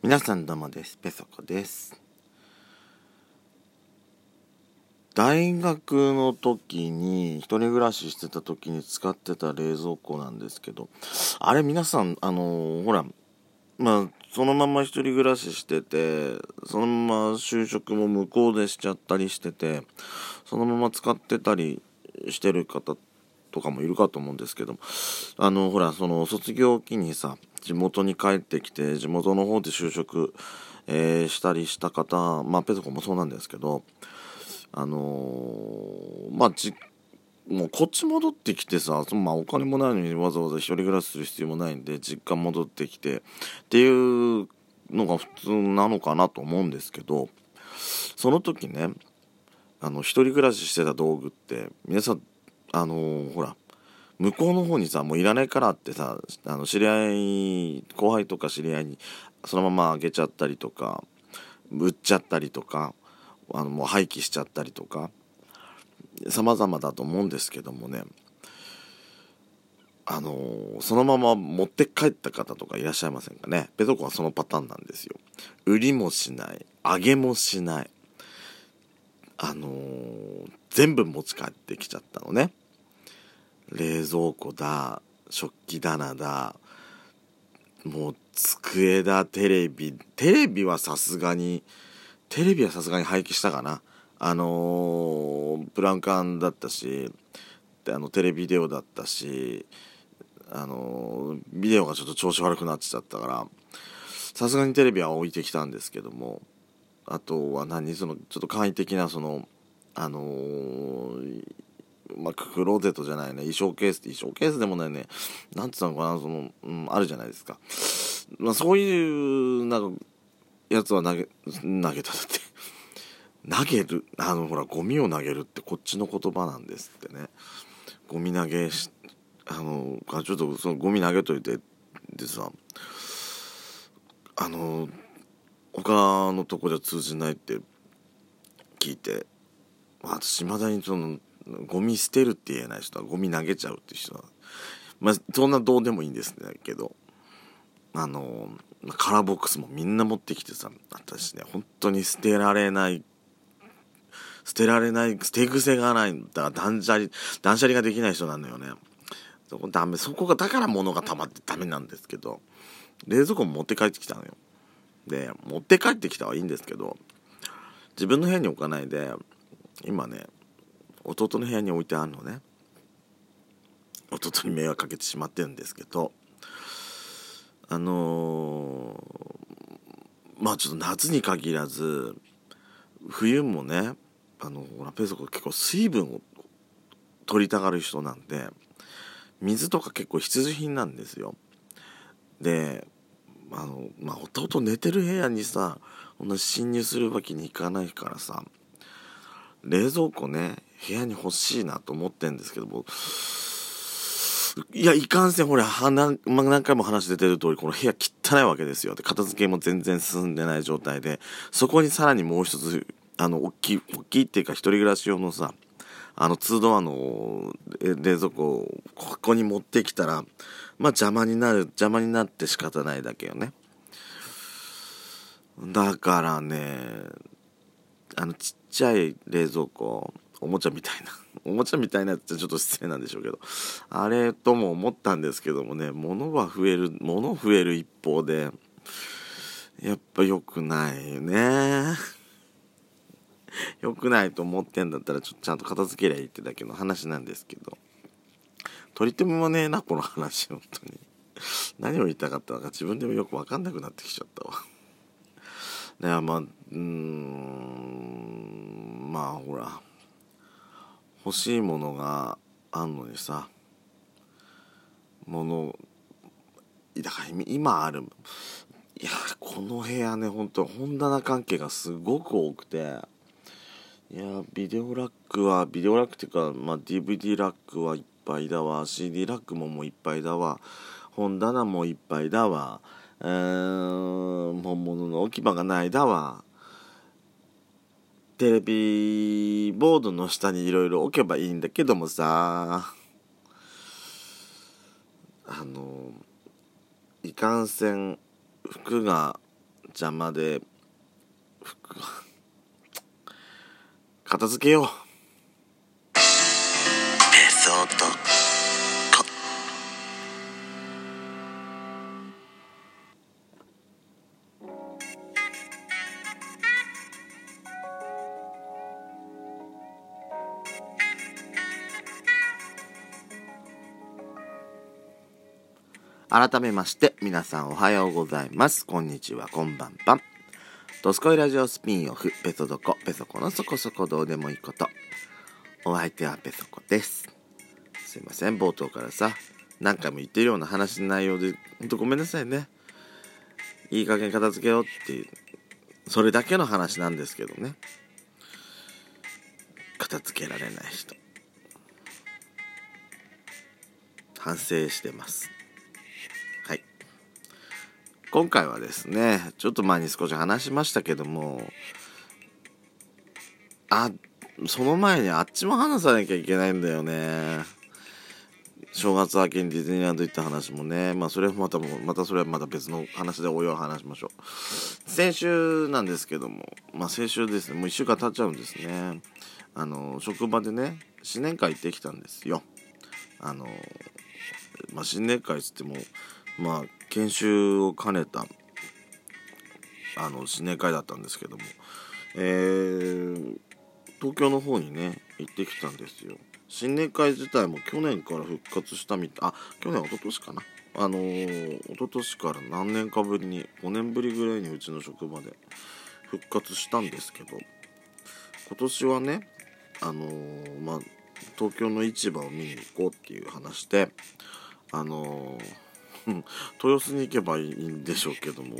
皆さんどうもです。ペソコです。大学の時に一人暮らししてた時に使ってた冷蔵庫なんですけど、あれ皆さんほら、そのまま一人暮らししてて、そのまま就職も向こうでしちゃったりしてて、そのまま使ってたりしてる方とかもいるかと思うんですけど、ほら、その卒業を機にさ、地元に帰ってきて地元の方で就職、したりした方、ペソコもそうなんですけど、もうこっち戻ってきてさ、お金もないのにわざわざ一人暮らしする必要もないんで実家戻ってきてっていうのが普通なのかなと思うんですけど、その時ね、一人暮らししてた道具って皆さん、ほら、向こうの方にさ、もういらないからってさ、知り合い、後輩とか知り合いにそのままあげちゃったりとか、売っちゃったりとか、もう廃棄しちゃったりとか、様々だと思うんですけどもね、そのまま持って帰った方とかいらっしゃいませんかね。ペソコはそのパターンなんですよ。売りもしない、あげもしない、全部持ち帰ってきちゃったのね。冷蔵庫だ、食器棚だ、もう机だ、テレビはさすがに廃棄したかな。ブラウン管だったし、テレビデオだったし、ビデオがちょっと調子悪くなっちゃったからさすがにテレビは置いてきたんですけども、あとはちょっと簡易的なクローゼットじゃないね、衣装ケースでもないね、なんて言ったのかな、あるじゃないですか。そういうやつは投げたって投げる、ほら、ゴミを投げるってこっちの言葉なんですってね。ゴミ投げし、ちょっとそのゴミ投げといてでさ、他のとこじゃ通じないって聞いて、私未だにゴミ捨てるって言えない人はゴミ投げちゃうって人は、そんなどうでもいいんですけど、カラーボックスもみんな持ってきてさ、私ね、本当に捨てられない、捨て癖がないんだから、断捨離ができない人なのよね。そこがだから物が溜まってダメなんですけど、冷蔵庫も持って帰ってきたのよ。で、持って帰ってきたはいいんですけど、自分の部屋に置かないで、今ね、弟の部屋に置いてあるのね。弟に迷惑かけてしまってるんですけど、ちょっと夏に限らず冬もね、ペソコ結構水分を取りたがる人なんで、水とか結構必需品なんですよ。で、弟寝てる部屋にさ、侵入するわけにいかないからさ、冷蔵庫ね、部屋に欲しいなと思ってんですけども、いや、いかんせん、ほら、何回も話出てる通り、この部屋汚いわけですよ。で、片付けも全然進んでない状態で、そこにさらにもう一つ、大きいっていうか、一人暮らし用のさ、2ドアの冷蔵庫をここに持ってきたら、邪魔になって仕方ないだけよね。だからね、ちっちゃい冷蔵庫、おもちゃみたいなってちょっと失礼なんでしょうけど、あれとも思ったんですけどもね、物増える一方で、やっぱ良くないね。良くないと思ってんだったら、ちゃんと片付けりゃいいってだけの話なんですけど、取り手もねえな、この話。本当に何を言いたかったのか自分でもよく分かんなくなってきちゃったわ。だからほら、欲しいものがあんのにさ、だから今ある、いや、この部屋ね、本当本棚関係がすごく多くて、いや、ビデオラックっていうか、DVD ラックはいっぱいだわ、CD ラックもいっぱいだわ、本棚もいっぱいだわ、本物の置き場がないだわ、テレビボードの下にいろいろ置けばいいんだけどもさ、いかんせん服が邪魔で片付けよう。ペソドコ。改めまして皆さんおはようございます。こんにちは、こんばんばん。ドスコイラジオスピンオフペソドコ、ペソコのそこそこどうでもいいこと。お相手はペソコです。すいません、冒頭からさ何回も言ってるような話の内容でほんとごめんなさいね。いい加減片付けようっていうそれだけの話なんですけどね。片付けられない人反省してます。今回はですね、ちょっと前に少し話しましたけども、その前にあっちも話さなきゃいけないんだよね。正月明けにディズニーランド行った話もね、それはまた別の話でおいおい話しましょう。先週なんですけども、先週ですね、もう1週間経っちゃうんですね。職場でね、新年会行ってきたんですよ。新年会つっても、研修を兼ねた新年会だったんですけども、東京の方にね行ってきたんですよ。新年会自体も去年から復活したみたい。一昨年かな、一昨年から何年かぶりに5年ぶりぐらいにうちの職場で復活したんですけど、今年はね東京の市場を見に行こうっていう話で豊洲に行けばいいんでしょうけども、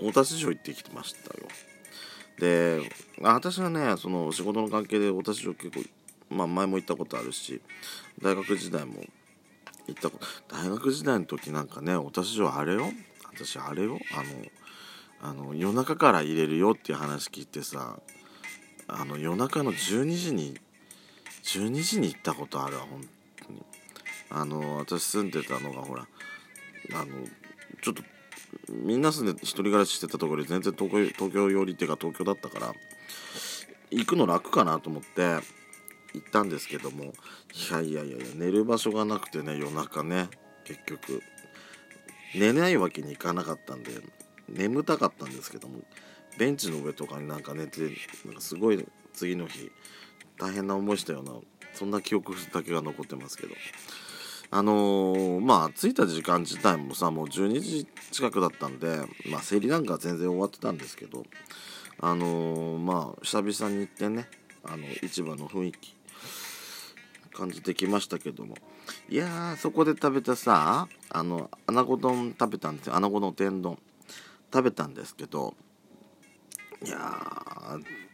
大田市場行ってきてましたよ。で、私はね仕事の関係で大田市場結構、前も行ったことあるし、大学時代も行ったこと。大学時代の時なんかね、大田市場夜中から入れるよっていう話聞いてさ、夜中の12時に行ったことあるわ。本当に私住んでたのがちょっとみんな住んで一人暮らししてたところで全然東京寄りっていうか東京だったから行くの楽かなと思って行ったんですけども、いや寝る場所がなくてね、夜中ね結局寝ないわけにいかなかったんで眠たかったんですけども、ベンチの上とかになんか寝て、すごい次の日大変な思いしたような、そんな記憶だけが残ってますけど、着いた時間自体もさもう12時近くだったんで、整理なんか全然終わってたんですけど、久々に行ってね市場の雰囲気感じてきましたけども、そこで食べたさ穴子丼食べたんですよ。穴子の天丼食べたんですけど、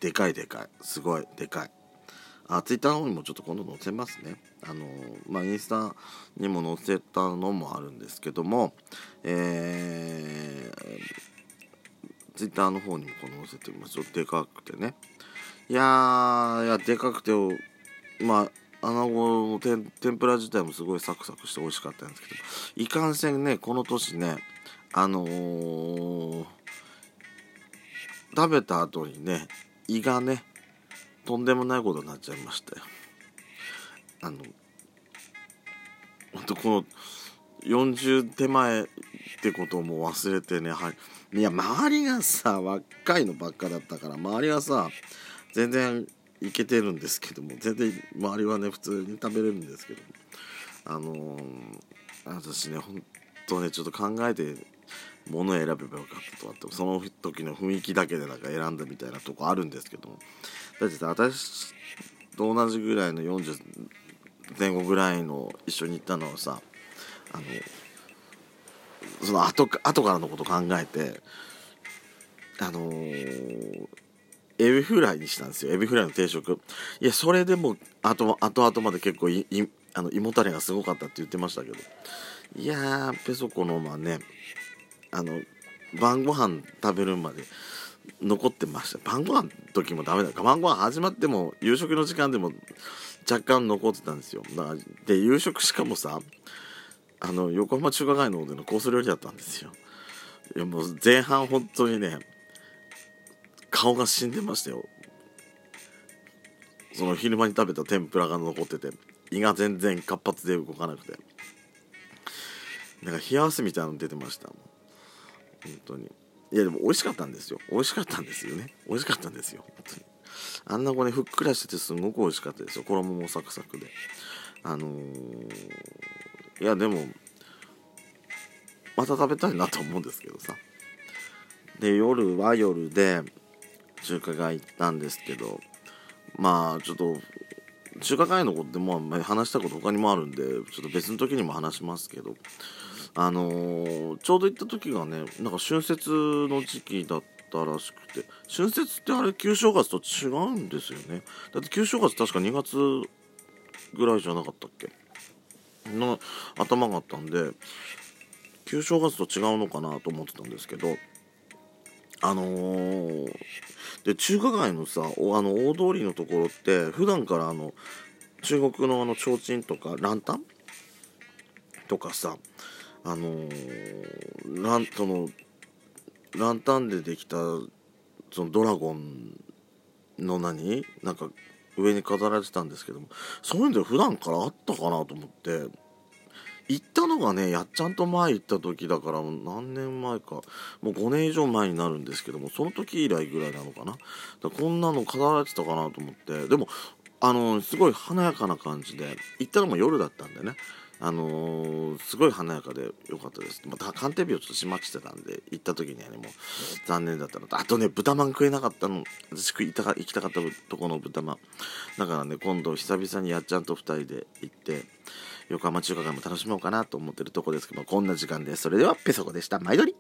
でかいすごいでかい。ツイッターの方にもちょっと今度載せますね。インスタにも載せたのもあるんですけども、ツイッターの方にもこの載せてみますよ。でかくてね、でかくて、穴子の天ぷら自体もすごいサクサクして美味しかったんですけど、いかんせんねこの年ね食べた後にね胃がねとんでもないことになっちゃいましたよ。ほんとこの40手前ってことも忘れてね、周りがさ若いのばっかだったから、周りはさ全然イケてるんですけども、全然周りはね普通に食べれるんですけど、私ねほんとねちょっと考えて物を選べばよかったとかって、その時の雰囲気だけで選んだみたいなとこあるんですけども、だってさ私と同じぐらいの40前後ぐらいの一緒に行ったのはさその後からのこと考えてエビフライにしたんですよ。エビフライの定食。それでも後々まで結構胃もたれがすごかったって言ってましたけど、ペソコのね晩ご飯食べるまで残ってました。晩ご飯の時もダメだから、晩ご飯始まっても夕食の時間でも若干残ってたんですよ。で夕食しかもさ横浜中華街の方でのコース料理だったんですよ。いやもう前半本当にね顔が死んでましたよ。その昼間に食べた天ぷらが残ってて胃が全然活発で動かなくてなんか冷や汗みたいなの出てました。本当にいやでも美味しかったんですよ。美味しかったんですよ本当に。あんな子ねふっくらしててすごく美味しかったですよ。衣もサクサクでいやでもまた食べたいなと思うんですけどさ。で夜は夜で中華街行ったんですけどまあちょっと中華街のことでも話したこと他にもあるんでちょっと別の時にも話しますけどちょうど行った時がねなんか春節の時期だったらしくて春節ってあれ旧正月と違うんですよね。だって旧正月確か2月ぐらいじゃなかったっけの頭があったんで旧正月と違うのかなと思ってたんですけどで中華街のさ大通りのところって普段から中国の提灯とかランタンとかさランタンでできたそのドラゴンのなんか上に飾られてたんですけどもそういうの普段からあったかなと思って行ったのがねやっちゃんと前行った時だから何年前かもう5年以上前になるんですけどもその時以来ぐらいなのかな。だこんなの飾られてたかなと思ってでもすごい華やかな感じで行ったのも夜だったんでねすごい華やかで良かったです。また鑑定日をちょっと閉まってたんで行った時にはねもう残念だったのとあとね豚まん食えなかったの私行きたかったとこの豚まんだからね今度久々にやっちゃんと2人で行って横浜中華街も楽しもうかなと思ってるとこですけどこんな時間です。それではペソコでした。毎度り。